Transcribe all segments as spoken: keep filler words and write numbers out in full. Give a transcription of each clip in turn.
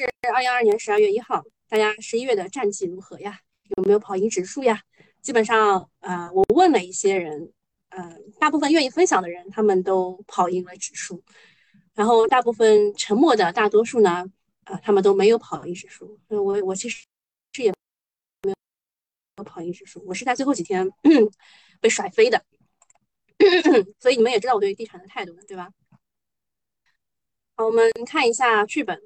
是二零二二年十二月一号，大家十一月的战绩如何呀？有没有跑赢指数呀？基本上，呃，我问了一些人，呃，大部分愿意分享的人，他们都跑赢了指数。然后大部分沉默的大多数呢，呃，他们都没有跑赢指数。我我其实也没有跑赢指数，我是在最后几天被甩飞的。所以你们也知道我对地产的态度了，对吧？好，我们看一下剧本。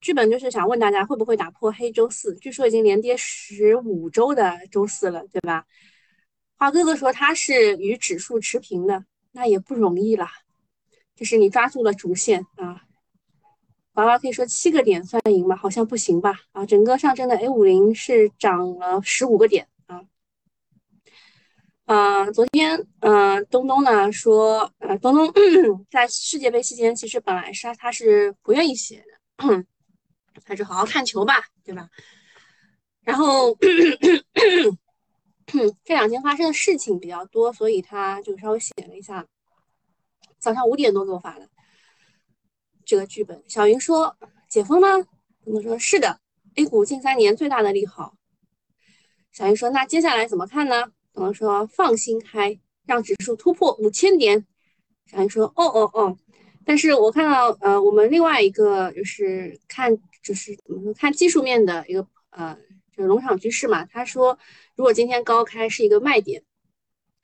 剧本就是想问大家，会不会打破黑周四？据说已经连跌十五周的周四了，对吧？华哥哥说他是与指数持平的，那也不容易啦。就是你抓住了主线啊。娃娃可以说七个点算赢吗？好像不行吧？啊，整个上证的 A五十 是涨了十五个点啊。呃，昨天呃，东东呢说，呃，东东咳咳在世界杯期间，其实本来是他是不愿意写的。还是好好看球吧，对吧？然后咳咳咳咳这两天发生的事情比较多，所以他就稍微写了一下。早上五点多给我发的这个剧本。小云说：“解封呢？”我说：“是的 ，A 股近三年最大的利好。”小云说：“那接下来怎么看呢？”我说：“放心开，让指数突破五千点。”小云说：“哦哦哦。”但是我看到，呃，我们另外一个就是看，就是怎么说，看技术面的一个，呃，就是农场居士嘛，他说，如果今天高开是一个卖点。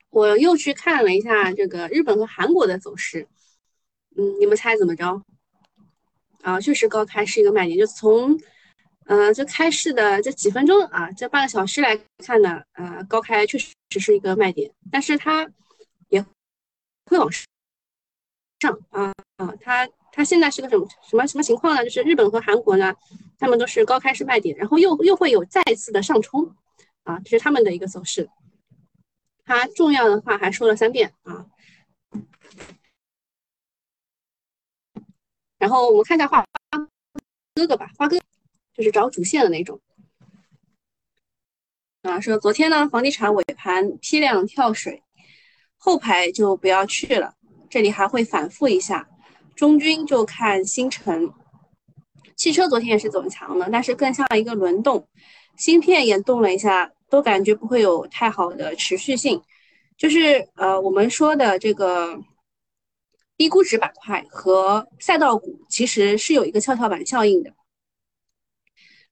我又去看了一下这个日本和韩国的走势，嗯，你们猜怎么着？啊，确实高开是一个卖点，就从，呃，这开市的这几分钟啊，这半个小时来看呢，呃，高开确实是一个卖点，但是它也会往上。上啊啊，它它现在是个什么什么什么情况呢？就是日本和韩国呢，他们都是高开是卖点，然后又又会有再次的上冲，啊，这是他们的一个走势。他重要的话还说了三遍啊。然后我们看一下花哥哥吧，花哥就是找主线的那种。啊，说昨天呢，房地产尾盘批量跳水，后排就不要去了。这里还会反复一下，中军就看新城。汽车昨天也是走强的，但是更像一个轮动，芯片也动了一下，都感觉不会有太好的持续性。就是呃，我们说的这个低估值板块和赛道股其实是有一个跷跷板效应的。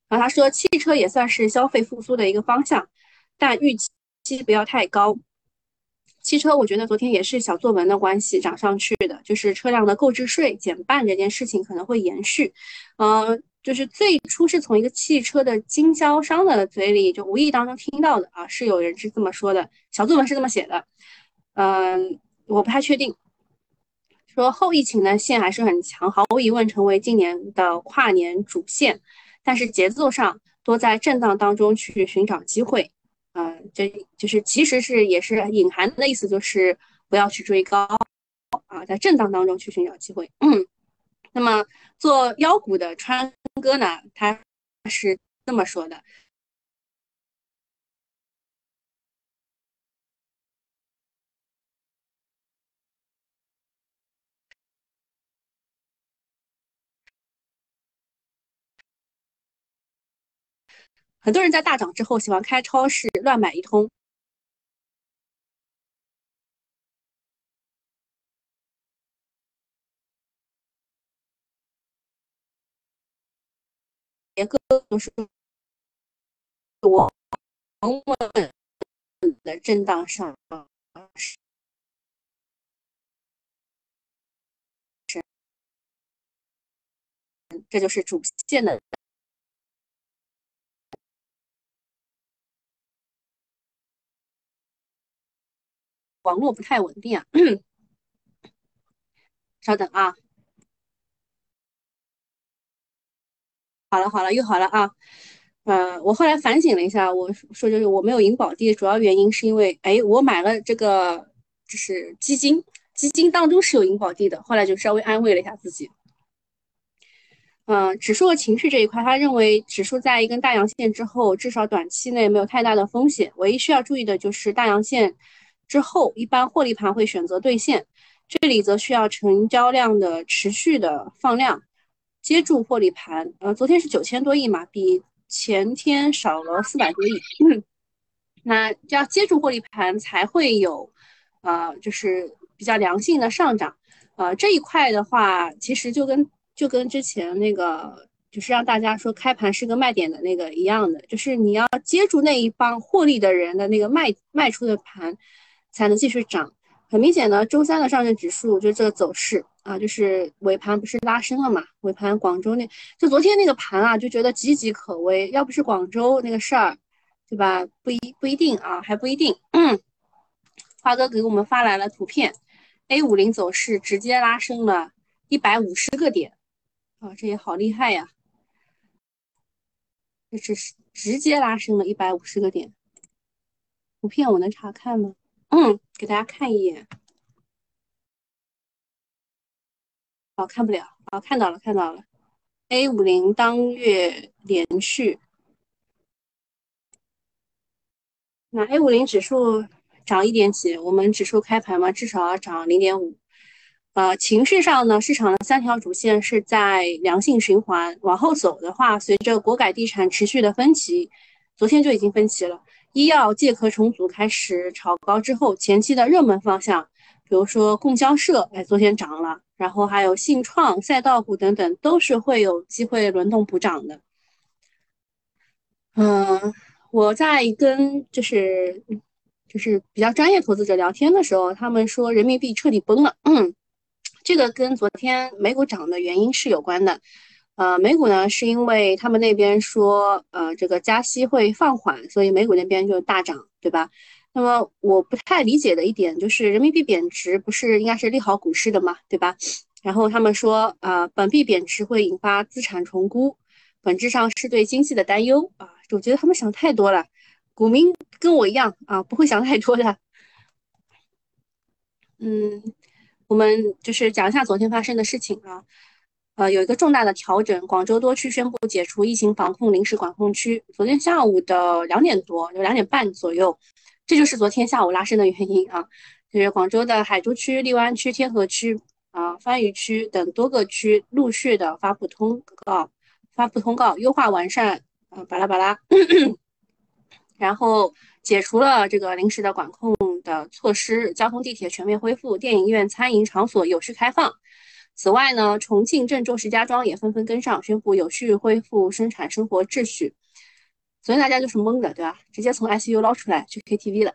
然后他说，汽车也算是消费复苏的一个方向，但预期不要太高。汽车我觉得昨天也是小作文的关系涨上去的，就是车辆的购置税减半这件事情可能会延续。呃，就是最初是从一个汽车的经销商的嘴里就无意当中听到的啊，是有人是这么说的，小作文是这么写的。嗯、呃，我不太确定。说后疫情的线还是很强，毫无疑问成为今年的跨年主线，但是节奏上多在震荡当中去寻找机会。呃，这就是其实是也是隐含的意思，就是不要去追高啊，在震荡当中去寻找机会。嗯，那么做妖股的川哥呢，他是这么说的：很多人在大涨之后喜欢开超市乱买一通，也各种是我们的震荡上是这就是主线的。网络不太稳定啊，稍等啊。好了好了，又好了啊。呃，我后来反省了一下，我说就是我没有赢宝地，主要原因是因为，哎，我买了这个就是基金，基金当中是有赢宝地的，后来就稍微安慰了一下自己。嗯、呃，指数的情绪这一块，他认为指数在一根大阳线之后，至少短期内没有太大的风险，唯一需要注意的就是大阳线。之后一般获利盘会选择兑现，这里则需要成交量的持续的放量，接住获利盘。呃，昨天是九千多亿嘛，比前天少了四百多亿。嗯，那这样接住获利盘才会有，呃，就是比较良性的上涨。呃，这一块的话，其实就跟就跟之前那个就是让大家说开盘是个卖点的那个一样的，就是你要接住那一帮获利的人的那个卖卖出的盘，才能继续涨。很明显呢，周三的上证指数就是这个走势啊，就是尾盘不是拉升了嘛？尾盘广州那就昨天那个盘啊，就觉得岌岌可危，要不是广州那个事儿，对吧？不一不一定啊，还不一定。嗯，花哥给我们发来了图片 ，A 五十 走势直接拉升了一百五十个点啊，这也好厉害呀！这只是直接拉升了一百五十个点，图片我能查看吗？嗯，给大家看一眼。哦，看不了。哦，看到了，看到了。A 五十 当月连续，那 A 五十 指数涨一点几，我们指数开盘嘛，至少要涨 零点五。呃，情绪上呢，市场的三条主线是在良性循环。往后走的话，随着国改地产持续的分歧，昨天就已经分歧了。医药借壳重组开始炒高之后，前期的热门方向，比如说供销社，哎，昨天涨了，然后还有信创、赛道股等等，都是会有机会轮动补涨的。嗯、呃，我在跟就是就是比较专业投资者聊天的时候，他们说人民币彻底崩了，嗯、这个跟昨天美股涨的原因是有关的。呃，美股呢是因为他们那边说，呃，这个加息会放缓，所以美股那边就大涨，对吧？那么我不太理解的一点就是，人民币贬值不是应该是利好股市的嘛，对吧？然后他们说，呃，本币贬值会引发资产重估，本质上是对经济的担忧啊。我觉得他们想太多了，股民跟我一样啊，不会想太多的。嗯，我们就是讲一下昨天发生的事情啊。呃，有一个重大的调整，广州多区宣布解除疫情防控临时管控区。昨天下午的两点多，有两点半左右，这就是昨天下午拉升的原因啊。就是广州的海珠区、荔湾区、天河区、啊、呃、番禺区等多个区陆续的发布通告，发布通告优化完善啊、呃，巴拉巴拉咳咳，然后解除了这个临时的管控的措施，交通、地铁全面恢复，电影院、餐饮场所有序开放。此外呢，重庆、郑州、石家庄也纷纷跟上，宣布有序恢复生产生活秩序。昨天大家就是懵的，对吧？直接从 I C U 捞出来去 K T V 了。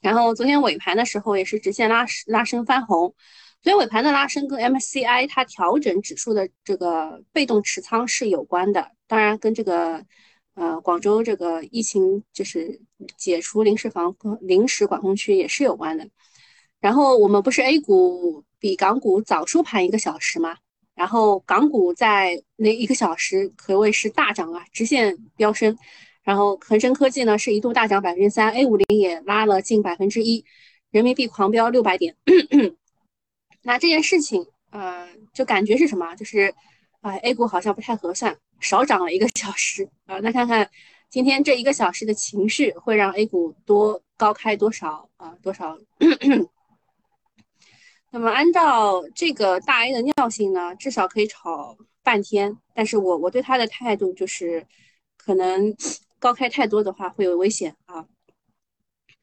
然后昨天尾盘的时候也是直线拉拉升翻红。所以尾盘的拉升跟 M S C I 它调整指数的这个被动持仓是有关的，当然跟这个呃广州这个疫情就是解除临时防临时管控区也是有关的。然后我们不是 A 股比港股早收盘一个小时嘛，然后港股在那一个小时可谓是大涨啊，直线飙升。然后恒生科技呢是一度大涨 百分之三，A 五十 也拉了近 百分之一， 人民币狂飙六百点。那这件事情呃，就感觉是什么，就是、呃、A 股好像不太合算，少涨了一个小时、呃、那看看今天这一个小时的情绪会让 A 股多高开多少、呃、多少那么按照这个大 A 的尿性呢，至少可以炒半天，但是我我对他的态度就是，可能高开太多的话会有危险啊。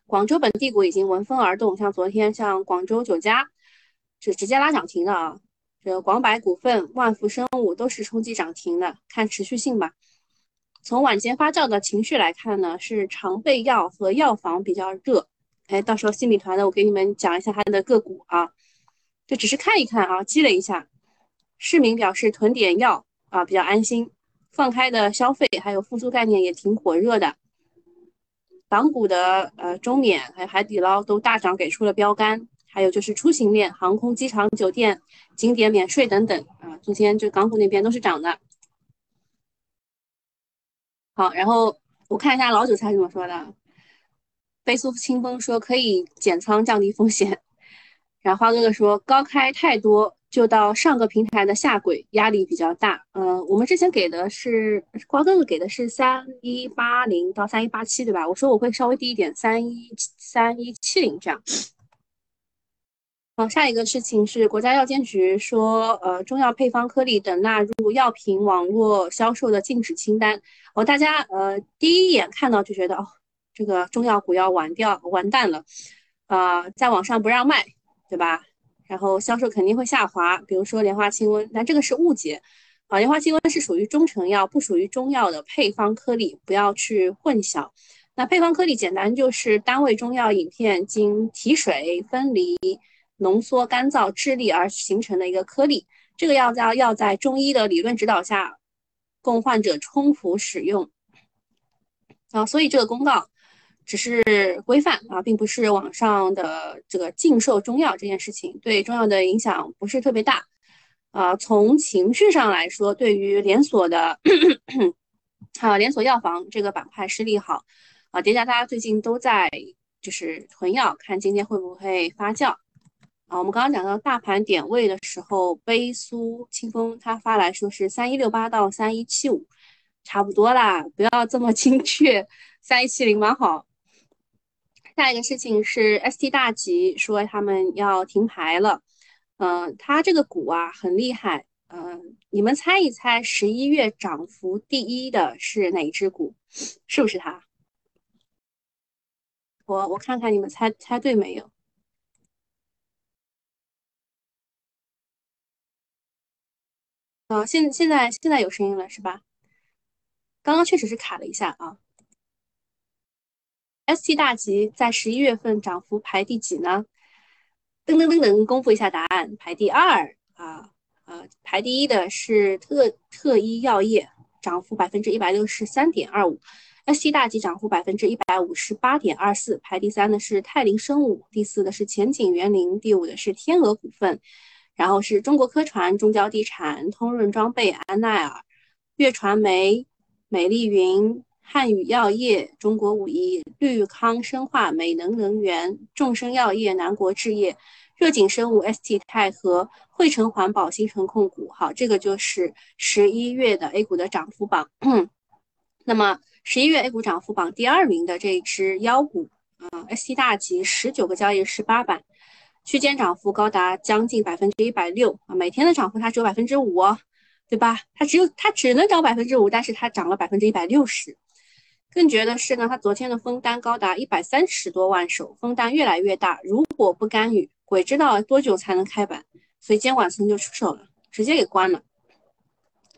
广州本地股已经闻风而动，像昨天像广州酒家就直接拉涨停了啊，这广百股份、万福生物都是冲击涨停的，看持续性吧。从晚间发酵的情绪来看呢，是常备药和药房比较热，哎，到时候新米团的我给你们讲一下它的个股啊。就只是看一看啊，积累一下。市民表示囤点药啊比较安心，放开的消费还有复苏概念也挺火热的。港股的呃中免还有海底捞都大涨，给出了标杆。还有就是出行链、航空、机场、酒店、景点免税等等啊，昨天就港股那边都是涨的。好，然后我看一下老韭菜怎么说的。飞速清风说可以减仓降低风险。然后花哥哥说高开太多就到上个平台的下轨，压力比较大。呃，我们之前给的是花哥哥给的是三一八零到三一八七，对吧？我说我会稍微低一点，三一七零这样。好，下一个事情是国家药监局说，呃，中药配方颗粒等纳入药品网络销售的禁止清单。哦，大家呃第一眼看到就觉得哦，这个中药股要完掉完蛋了，啊、呃，在网上不让卖，对吧？然后销售肯定会下滑，比如说莲花清瘟，但这个是误解。啊，莲花清瘟是属于中成药，不属于中药的配方颗粒，不要去混淆。那配方颗粒简单就是单位中药饮片经提水分离、浓缩、干燥、制粒而形成的一个颗粒，这个药在要在中医的理论指导下供患者冲服使用。啊，所以这个公告只是规范啊，并不是网上的这个禁售中药这件事情，对中药的影响不是特别大。啊，从情绪上来说，对于连锁的咳咳、啊、连锁药房这个板块是利好。啊，叠加大家最近都在就是囤药，看今天会不会发酵。啊，我们刚刚讲到大盘点位的时候，悲苏清风它发来说是三一六八到三一七五，差不多啦，不要这么精确，三一七零蛮好。下一个事情是 S T 大吉说他们要停牌了，嗯、呃，它这个股啊很厉害，嗯、呃，你们猜一猜十一月涨幅第一的是哪只股？是不是它？我我看看你们猜猜对没有？哦，现现在现在有声音了是吧？刚刚确实是卡了一下啊。S T 大吉在十一月份涨幅排第几呢？噔噔噔噔，公布一下答案，排第二啊。呃，排第一的是特特一药业，涨幅百分之一百六十三点二五。S T 大吉涨幅 百分之一百五十八点二四， 排第三的是泰林生物，第四的是前景园林，第五的是天鹅股份，然后是中国科传、中交地产、通润装备、安奈尔、粤传媒、美丽云、汉语药业、中国五一、绿康生化、美能能源、众生药业、南国置业、热景生物、S T 泰和、汇成环保、新城控股。好，这个就是十一月的 A 股的涨幅榜。那么十一月 A 股涨幅榜第二名的这只妖股、呃、S T 大吉十九个交易日十八板，区间涨幅高达将近 百分之一百六十、啊、每天的涨幅它只有 百分之五、哦、对吧，它只有它只能涨 百分之五， 但是它涨了 百分之一百六十。 更绝的是呢，它昨天的封单高达一百三十多万手，封单越来越大，如果不干预鬼知道多久才能开板，所以监管层就出手了，直接给关了。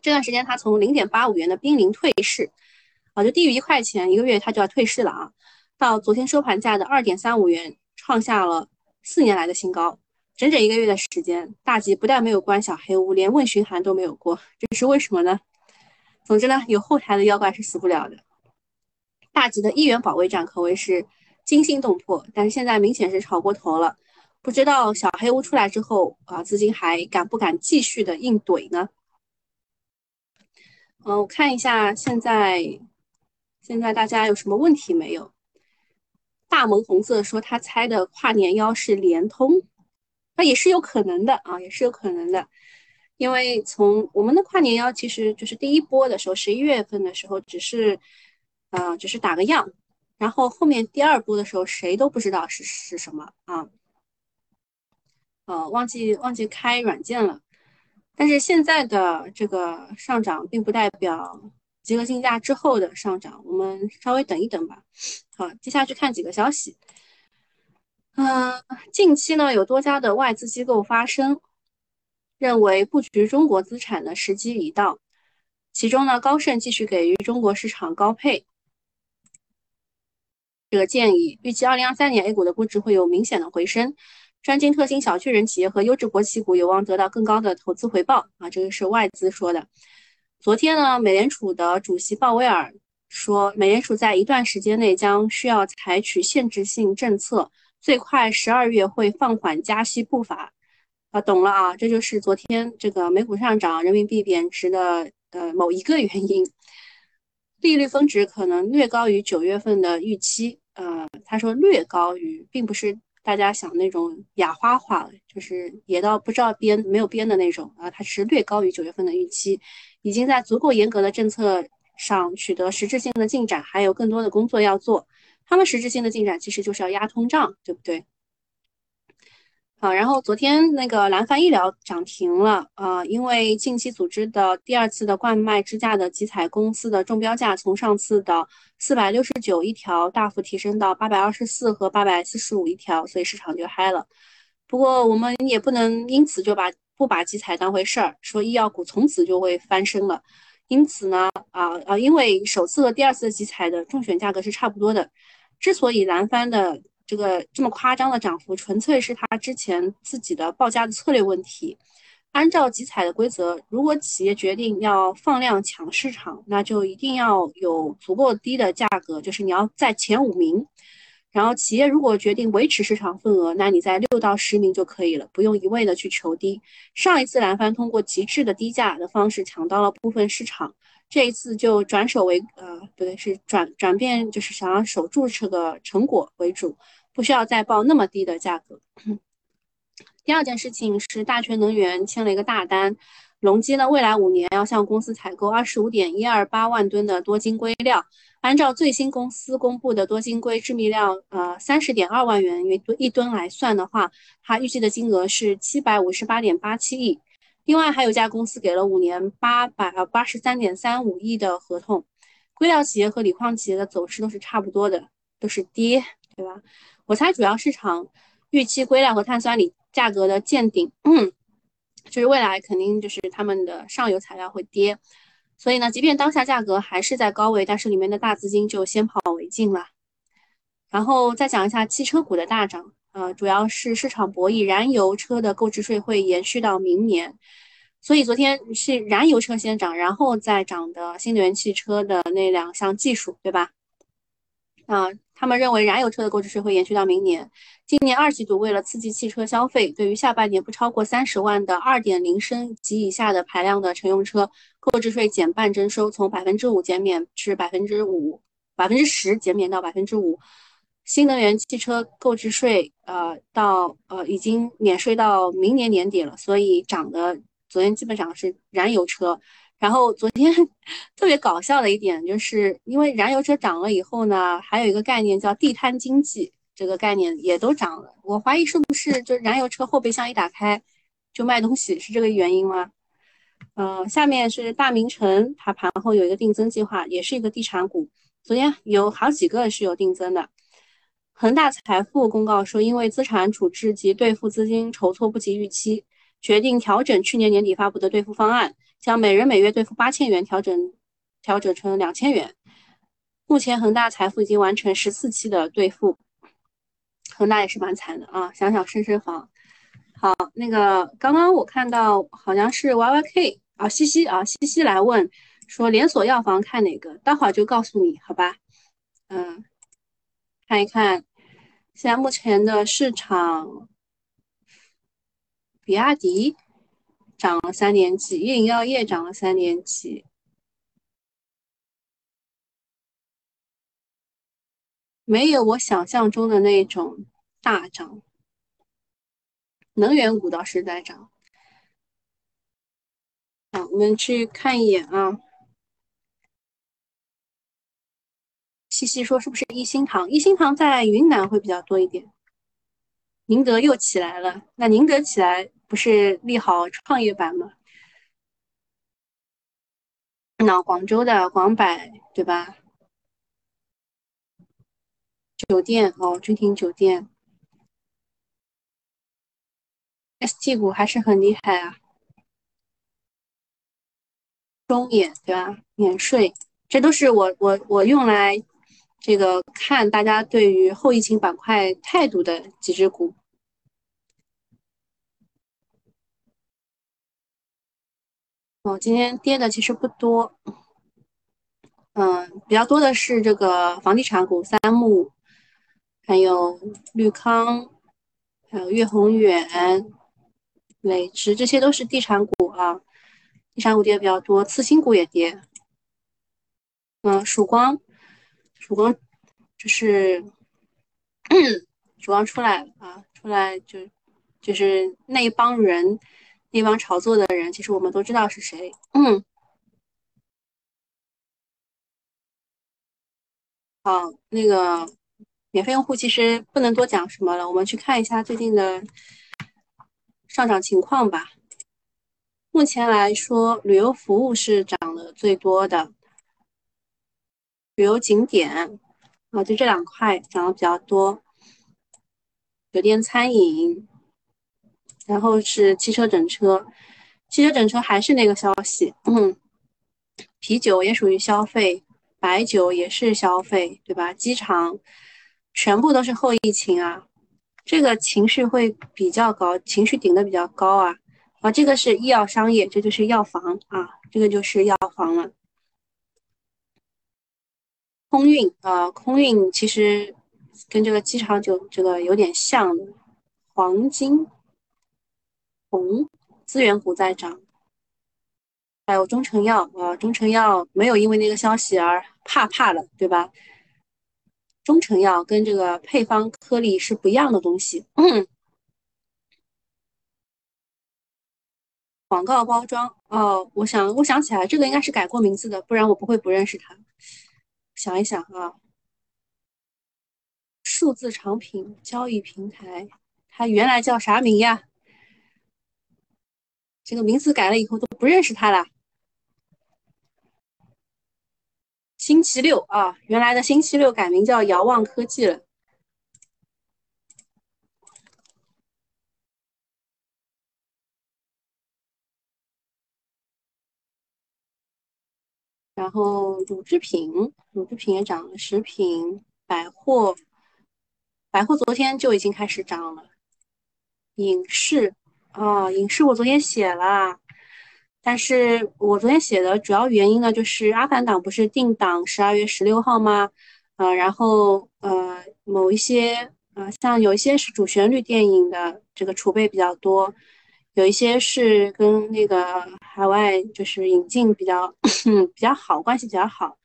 这段时间它从 零点八五 元的濒临退市啊，就低于一块钱一个月它就要退市了啊！到昨天收盘价的 二点三五 元，创下了四年来的新高。整整一个月的时间，大吉不但没有关小黑屋，连问询函都没有过，这是为什么呢？总之呢，有后台的妖怪是死不了的。大吉的一元保卫战可谓是惊心动魄，但是现在明显是炒过头了，不知道小黑屋出来之后啊，资金还敢不敢继续的硬怼呢？嗯、啊，我看一下现在。现在大家有什么问题没有？大萌红色说他猜的跨年妖是联通，那也是有可能的啊，也是有可能的。因为从我们的跨年妖其实就是第一波的时候，十一月份的时候只是，呃，只是打个样，然后后面第二波的时候谁都不知道是是什么啊，呃，忘记忘记开软件了。但是现在的这个上涨并不代表集合竞价之后的上涨，我们稍微等一等吧。好，接下去看几个消息。嗯、呃，近期呢有多家的外资机构发声，认为布局中国资产的时机已到。其中呢，高盛继续给予中国市场高配这个建议，预计二零二三年 A 股的估值会有明显的回升。专精特新小巨人企业和优质国企股有望得到更高的投资回报啊，这个是外资说的。昨天呢，美联储的主席鲍威尔说，美联储在一段时间内将需要采取限制性政策，最快十二月会放缓加息步伐。啊，懂了啊，这就是昨天这个美股上涨、人民币贬值的呃某一个原因。利率峰值可能略高于九月份的预期，呃，他说略高于，并不是大家想那种哑花花，就是也到不知道边没有边的那种啊，它是略高于九月份的预期。已经在足够严格的政策上取得实质性的进展，还有更多的工作要做。他们实质性的进展其实就是要压通胀，对不对？好，然后昨天那个蓝帆医疗涨停了，呃，因为近期组织的第二次的冠脉支架的集采公司的中标价从上次的四百六十九一条大幅提升到八百二十四和八百四十五一条，所以市场就嗨了。不过我们也不能因此就把不把集采当回事儿，说医药股从此就会翻身了。因此呢，啊、呃、啊，因为首次和第二次的集采的中选价格是差不多的，之所以蓝帆的这个这么夸张的涨幅，纯粹是他之前自己的报价的策略问题。按照集采的规则，如果企业决定要放量抢市场，那就一定要有足够低的价格，就是你要在前五名。然后企业如果决定维持市场份额，那你在六到十名就可以了，不用一味的去求低。上一次蓝帆通过极致的低价的方式抢到了部分市场，这一次就转手为呃，不对，是转转变，就是想要守住这个成果为主，不需要再报那么低的价格。第二件事情是大全能源签了一个大单，隆基呢未来五年要向公司采购 二十五点一二八 万吨的多晶硅料，按照最新公司公布的多晶硅致密料呃 三十点二 万元一吨来算的话，它预计的金额是 七百五十八点八七 亿。另外还有一家公司给了五年 八百八十三点三五 亿的合同。硅料企业和锂矿企业的走势都是差不多的，都是跌，对吧？我猜主要市场预期硅料和碳酸锂价格的见顶、嗯、就是未来肯定就是他们的上游材料会跌，所以呢即便当下价格还是在高位，但是里面的大资金就先跑为敬了。然后再讲一下汽车股的大涨，呃，主要是市场博弈，燃油车的购置税会延续到明年，所以昨天是燃油车先涨，然后再涨的新能源汽车的那两项技术，对吧？啊、呃，他们认为燃油车的购置税会延续到明年。今年二季度为了刺激汽车消费，对于下半年不超过三十万的 二点零 升及以下的排量的乘用车，购置税减半征收，从 百分之五 减免至 百分之五 百分之十 减免到 百分之五。新能源汽车购置税呃到呃已经免税到明年年底了，所以涨的昨天基本上是燃油车。然后昨天特别搞笑的一点就是因为燃油车涨了以后呢，还有一个概念叫地摊经济，这个概念也都涨了。我怀疑是不是就燃油车后备箱一打开就卖东西，是这个原因吗？呃下面是大明城，它盘后有一个定增计划，也是一个地产股，昨天有好几个是有定增的。恒大财富公告说，因为资产处置及兑付资金筹措不及预期，决定调整去年年底发布的兑付方案，将每人每月兑付八千元调整调整成两千元。目前恒大财富已经完成十四期的兑付，恒大也是蛮惨的啊，想想深深房。好，那个刚刚我看到好像是 Y Y K 啊，西西啊，西西来问说连锁药房看哪个，待会儿就告诉你，好吧？嗯。看一看现在目前的市场，比亚迪涨了三年几，一零药业涨了三年几，没有我想象中的那种大涨，能源股倒是在涨。好，我们去看一眼啊。西西说是不是一心堂？一心堂在云南会比较多一点。宁德又起来了，那宁德起来不是利好创业板吗？那广州的广柏对吧？酒店哦，君庭酒店 ，S T 股还是很厉害啊。中免对吧？免税，这都是我我我用来。这个看大家对于后疫情板块态度的几只股。哦，今天跌的其实不多，嗯，比较多的是这个房地产股，三木，还有绿康，还有月宏远、磊驰，这些都是地产股啊。地产股跌比较多，次新股也跌。嗯，曙光。曙光就是曙光出来了啊，出来就就是那一帮人，那帮炒作的人，其实我们都知道是谁。嗯，好，那个免费用户其实不能多讲什么了，我们去看一下最近的上涨情况吧。目前来说，旅游服务是涨得最多的，旅游景点啊，就这两块涨得比较多，酒店餐饮，然后是汽车整车，汽车整车还是那个消息，嗯，啤酒也属于消费，白酒也是消费，对吧？机场全部都是后疫情啊。这个情绪会比较高，情绪顶得比较高啊！啊，这个是医药商业，这就是药房啊，这个就是药房了。空运啊、呃，空运其实跟这个机场就这个有点像的，黄金、铜、资源股在涨，还有中成药啊，中成药没有因为那个消息而怕怕了，对吧？中成药跟这个配方颗粒是不一样的东西。嗯、广告包装哦，我想我想起来，这个应该是改过名字的，不然我不会不认识它。想一想啊，数字产品交易平台，它原来叫啥名呀？这个名字改了以后都不认识它了。星期六啊，原来的星期六改名叫遥望科技了。然后乳制品，乳制品也涨了，食品、百货，百货昨天就已经开始涨了。影视啊，影视我昨天写了。但是我昨天写的主要原因呢，就是《阿凡达》不是定档十二月十六号吗？呃，然后呃，某一些呃，像有一些是主旋律电影的这个储备比较多，有一些是跟那个海外就是引进比较比较好，关系比较好，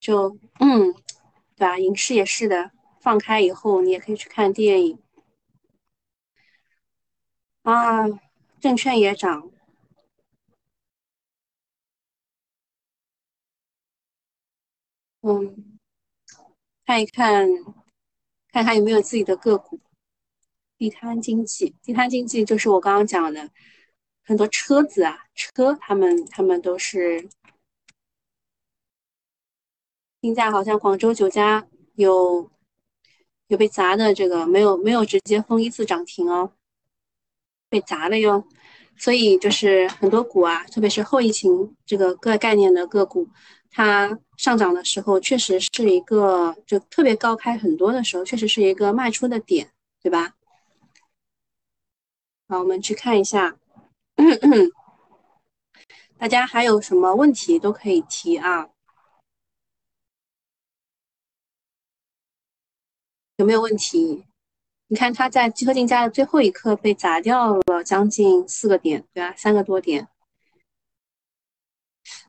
就嗯，对吧？影视也是的，放开以后你也可以去看电影啊，证券也涨。嗯，看一看，看看有没有自己的个股。地摊经济，地摊经济就是我刚刚讲的，很多车子啊，车他们他们都是定价，好像广州酒家有有被砸的，这个没有没有直接封一次涨停哦，被砸了哟。所以就是很多股啊，特别是后疫情这个各概念的个股。它上涨的时候，确实是一个就特别高开很多的时候，确实是一个卖出的点，对吧？好，我们去看一下，咳咳，大家还有什么问题都可以提啊？有没有问题？你看它在集合竞价的最后一刻被砸掉了，将近四个点，对吧？三个多点。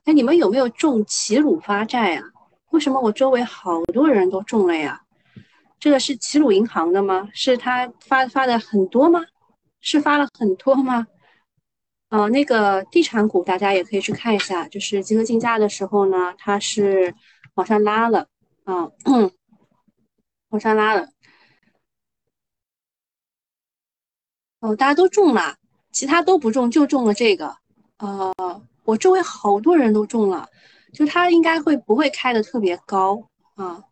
哎，你们有没有中齐鲁发债啊？为什么我周围好多人都中了呀？这个是齐鲁银行的吗？是他发发的很多吗？是发了很多吗？呃，那个地产股大家也可以去看一下，就是集合竞价的时候呢，它是往上拉了啊、呃，往上拉了。哦，大家都中了，其他都不中，就中了这个，呃。我周围好多人都中了，就它应该会不会开的特别高啊？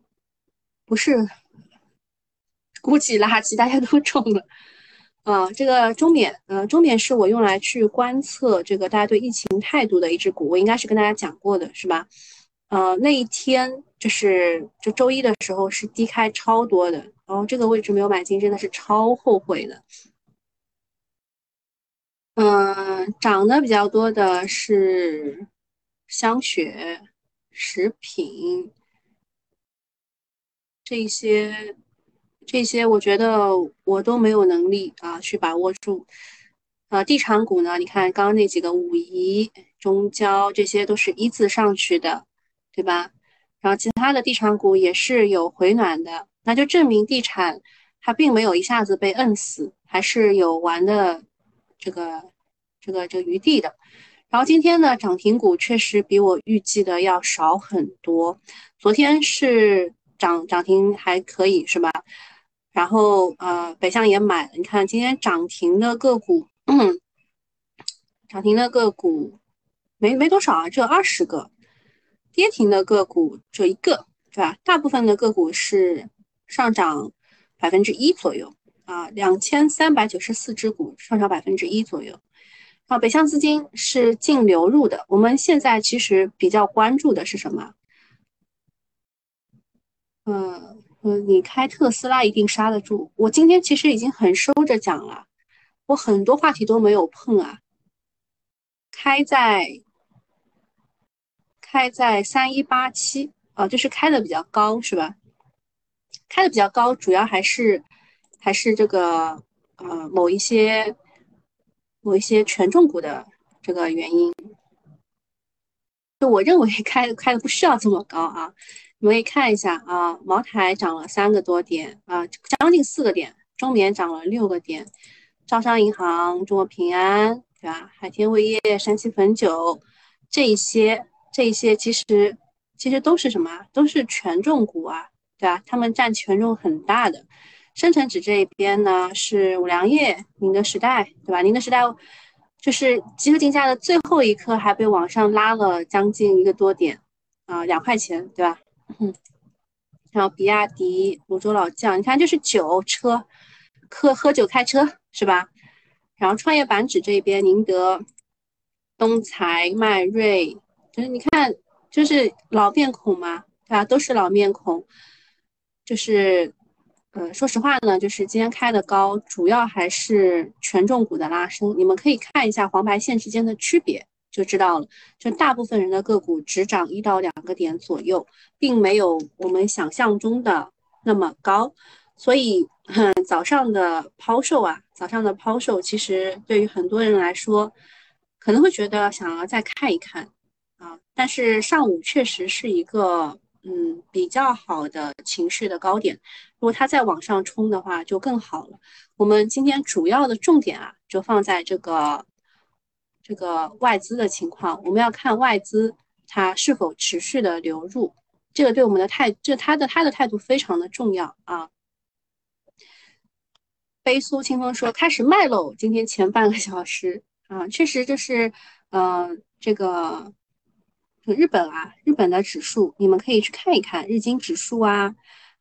不是，估计垃圾大家都中了啊。这个中免，呃，中免是我用来去观测这个大家对疫情态度的一只股，我应该是跟大家讲过的是吧？呃，那一天就是就周一的时候是低开超多的，然后这个位置没有买进真的是超后悔的。嗯，涨得比较多的是香雪、食品这些，这些我觉得我都没有能力啊去把握住。呃，地产股呢，你看刚刚那几个五一、中交这些都是一字上去的，对吧？然后其他的地产股也是有回暖的，那就证明地产它并没有一下子被摁死，还是有玩的。这个这个这个余地的，然后今天呢，涨停股确实比我预计的要少很多。昨天是涨涨停还可以是吧？然后呃北向也买了，你看今天涨停的个股，嗯，涨停的个股没没多少啊，只有二十个，跌停的个股只有一个，对吧？大部分的个股是上涨百分之一左右啊，两千三百九十四只股上涨百分之一左右。啊，北向资金是净流入的。我们现在其实比较关注的是什么？嗯、呃，你开特斯拉一定刹得住。我今天其实已经很收着讲了，我很多话题都没有碰啊。开在开在三一八七啊，就是开的比较高，是吧？开的比较高，主要还是还是这个呃某一些。某一些权重股的这个原因，就我认为开开的不需要这么高啊。你们可以看一下啊，茅台涨了三个多点啊，将近四个点；中免涨了六个点；招商银行、中国平安，对吧？海天味业、山西汾酒，这一些这一些其实其实都是什么？都是权重股啊，对吧？他们占权重很大的。深成指这一边呢是五粮液、宁德时代，对吧？宁德时代就是集合竞价的最后一刻，还被往上拉了将近一个多点啊、呃，两块钱，对吧？嗯，然后比亚迪、泸州老窖，你看就是酒车，喝喝酒开车是吧？然后创业板指这边，宁德、东财、迈瑞，就是你看就是老面孔嘛，对吧？都是老面孔，就是。呃，说实话呢，就是今天开的高，主要还是权重股的拉升。你们可以看一下黄白线之间的区别，就知道了。就大部分人的个股只涨一到两个点左右，并没有我们想象中的那么高。所以、嗯、早上的抛售啊，早上的抛售，其实对于很多人来说，可能会觉得想要再看一看啊。但是上午确实是一个。嗯，比较好的情绪的高点，如果它再往上冲的话，就更好了。我们今天主要的重点啊，就放在这个这个外资的情况，我们要看外资它是否持续的流入，这个对我们的态，这它的它的态度非常的重要啊。悲苏清风说开始卖喽，今天前半个小时啊，确实就是呃这个。日本啊，日本的指数你们可以去看一看，日经指数啊，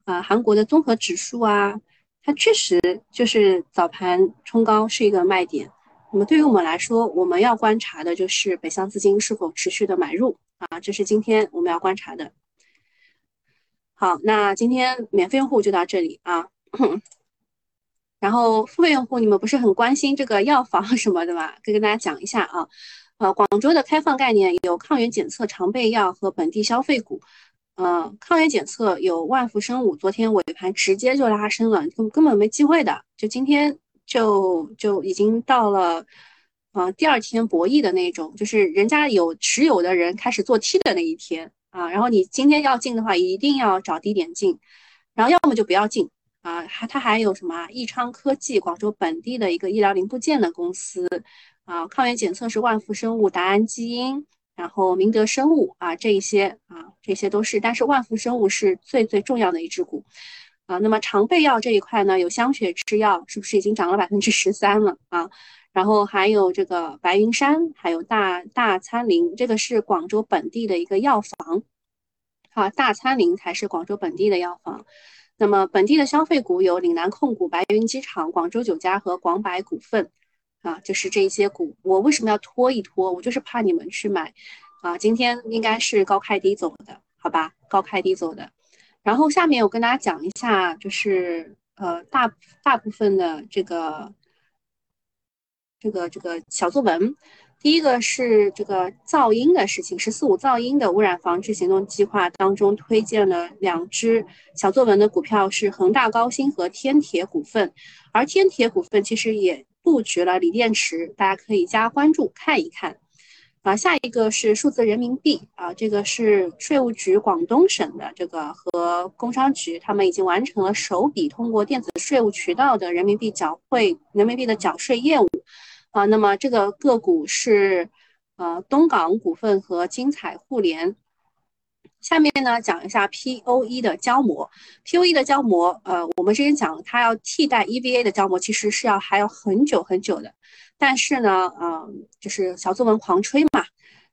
啊、呃，韩国的综合指数啊，它确实就是早盘冲高是一个卖点。那么对于我们来说，我们要观察的就是北向资金是否持续的买入啊，这是今天我们要观察的。好，那今天免费用户就到这里啊。然后付费用户，你们不是很关心这个药房什么的吗？可以跟大家讲一下啊。呃，广州的开放概念有抗原检测常备药和本地消费股。呃，抗原检测有万福生物，昨天尾盘直接就拉升了，根本没机会的。就今天就就已经到了，呃，第二天博弈的那种，就是人家有持有的人开始做 T 的那一天啊。然后你今天要进的话，一定要找低点进，然后要么就不要进啊。还它还有什么益昌科技，广州本地的一个医疗零部件的公司。啊，抗原检测是万福生物、达安基因，然后明德生物啊，这一些啊，这些都是。但是万福生物是最最重要的一只股啊。那么常备药这一块呢，有香雪制药，是不是已经涨了百分之十三了啊？然后还有这个白云山，还有大大参林，这个是广州本地的一个药房啊，大参林才是广州本地的药房。那么本地的消费股有岭南控股、白云机场、广州酒家和广百股份。啊，就是这一些股，我为什么要拖一拖？我就是怕你们去买，啊，今天应该是高开低走的，好吧？高开低走的。然后下面我跟大家讲一下，就是呃大大部分的这个这个这个小作文。第一个是这个噪音的事情，"十四五"噪音的污染防治行动计划当中推荐了两只小作文的股票，是恒大高新和天铁股份，而天铁股份其实也。布局了锂电池，大家可以加关注看一看。啊，下一个是数字人民币啊，这个是税务局广东省的这个和工商局，他们已经完成了首笔通过电子税务渠道的人民币缴汇、人民币的缴税业务。啊，那么这个个股是呃东港股份和金彩互联。下面呢，讲一下 P O E 的胶膜。P O E 的胶膜，呃，我们之前讲它要替代 E V A 的胶膜，其实是要还要很久很久的。但是呢，嗯、呃，就是小作文狂吹嘛。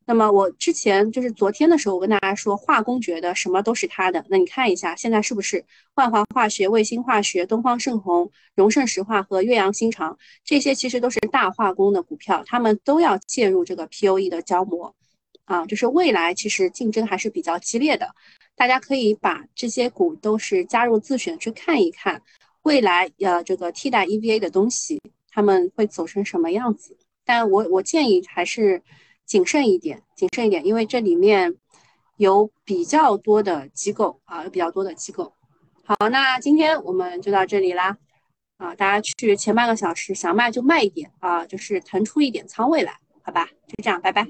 那么我之前就是昨天的时候，我跟大家说，化工觉得什么都是它的。那你看一下，现在是不是万华化学、卫星化学、东方盛虹、荣盛石化和岳阳新长这些，其实都是大化工的股票，他们都要介入这个 P O E 的胶膜。啊，就是未来其实竞争还是比较激烈的，大家可以把这些股都是加入自选去看一看，未来呃这个替代 E V A 的东西他们会走成什么样子。但我我建议还是谨慎一点，谨慎一点，因为这里面有比较多的机构啊，有比较多的机构。好，那今天我们就到这里啦，啊，大家去前半个小时想卖就卖一点啊，就是腾出一点仓位来，好吧？就这样，拜拜。